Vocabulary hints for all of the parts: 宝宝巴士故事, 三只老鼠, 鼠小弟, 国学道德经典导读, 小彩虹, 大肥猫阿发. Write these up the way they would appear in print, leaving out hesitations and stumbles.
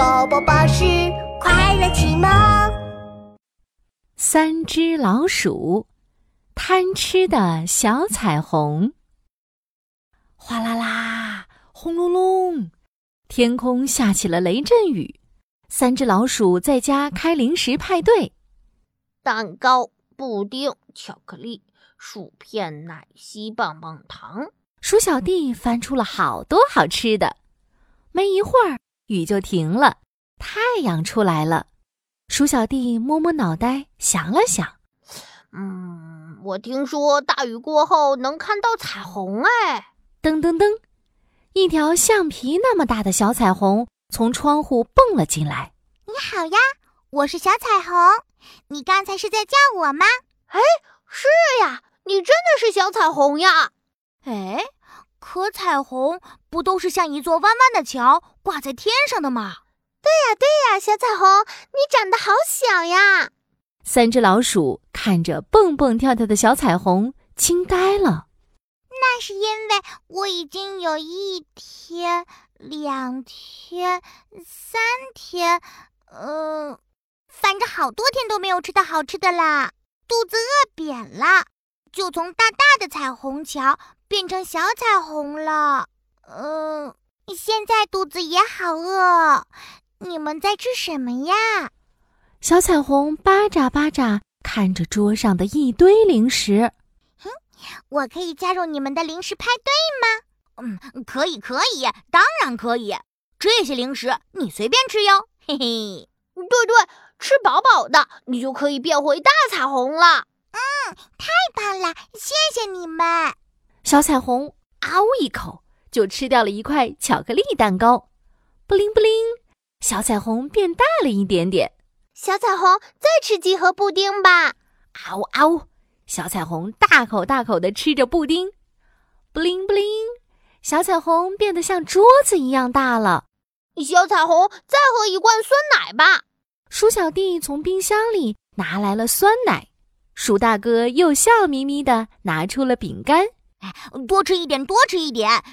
宝宝巴士快乐启蒙。三只老鼠，贪吃的小彩虹。哗啦啦，轰隆隆，天空下起了雷阵雨。三只老鼠在家开零食派对，蛋糕、布丁、巧克力、薯片、奶昔、棒棒糖。鼠小弟翻出了好多好吃的。没一会儿，雨就停了，太阳出来了。鼠小弟摸摸脑袋，想了想，我听说大雨过后能看到彩虹。噔噔噔，一条橡皮那么大的小彩虹从窗户蹦了进来。你好呀，我是小彩虹，你刚才是在叫我吗？是呀，你真的是小彩虹呀。可彩虹不都是像一座弯弯的桥挂在天上的吗？对呀，小彩虹，你长得好小呀。三只老鼠看着蹦蹦跳跳的小彩虹，惊呆了。那是因为我已经有1天、2天、3天，反正好多天都没有吃到好吃的啦，肚子饿扁了，就从大大的彩虹桥变成小彩虹了。现在肚子也好饿，你们在吃什么呀？小彩虹巴扎巴扎看着桌上的一堆零食。我可以加入你们的零食派对吗？可以，当然可以。这些零食你随便吃哟，嘿嘿。对，吃饱饱的，你就可以变回大彩虹了。太棒了，谢谢你们。小彩虹嗷一口就吃掉了一块巧克力蛋糕。布灵布灵，小彩虹变大了一点点。小彩虹再吃几盒布丁吧。嗷，小彩虹大口地吃着布丁。布灵布灵，小彩虹变得像桌子一样大了。小彩虹再喝一罐酸奶吧。鼠小弟从冰箱里拿来了酸奶。鼠大哥又笑眯眯地拿出了饼干。多吃一点，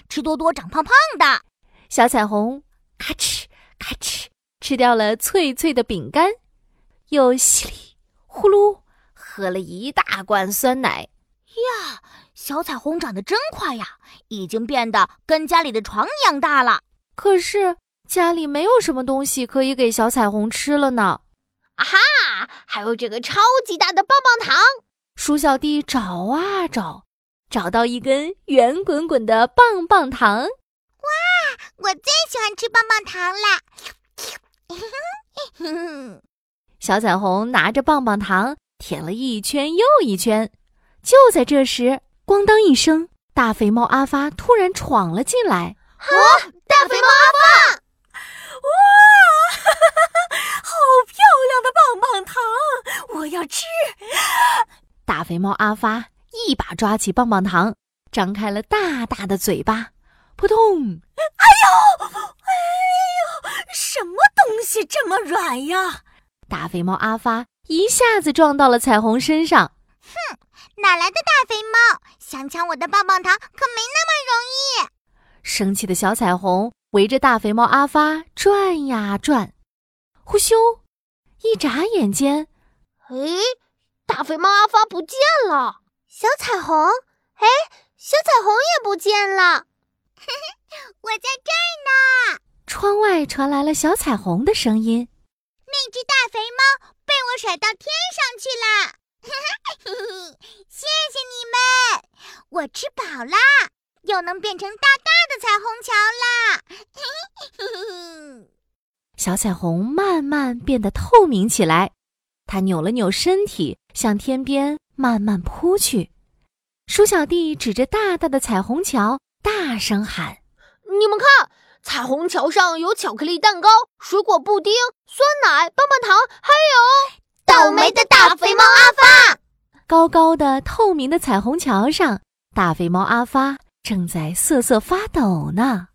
吃多多长胖胖的。小彩虹咔哧咔哧吃掉了脆脆的饼干，又稀里呼噜喝了一大罐酸奶。呀，小彩虹长得真快呀，已经变得跟家里的床一样大了。可是家里没有什么东西可以给小彩虹吃了呢。还有这个超级大的棒棒糖。鼠小弟找啊找，找到一根圆滚滚的棒棒糖。哇，我最喜欢吃棒棒糖啦！小彩虹拿着棒棒糖舔了一圈又一圈。就在这时，咣当一声，大肥猫阿发突然闯了进来。大肥猫阿发！哇，好漂亮的棒棒糖，我要吃！大肥猫阿发一把抓起棒棒糖，张开了大大的嘴巴，扑通！哎呦，什么东西这么软呀？大肥猫阿发一下子撞到了彩虹身上。哪来的大肥猫？想抢我的棒棒糖可没那么容易。生气的小彩虹围着大肥猫阿发转呀转。呼咻，一眨眼间，大肥猫阿发不见了。小彩虹也不见了。我在这儿呢。窗外传来了小彩虹的声音。那只大肥猫被我甩到天上去了。谢谢你们，我吃饱了，又能变成大大的彩虹桥了。小彩虹慢慢变得透明起来，它扭了扭身体，向天边慢慢扑去。鼠小弟指着大大的彩虹桥大声喊，你们看，彩虹桥上有巧克力蛋糕、水果布丁、酸奶、棒棒糖，还有倒霉的大肥猫阿发。高高的透明的彩虹桥上，大肥猫阿发正在瑟瑟发抖呢。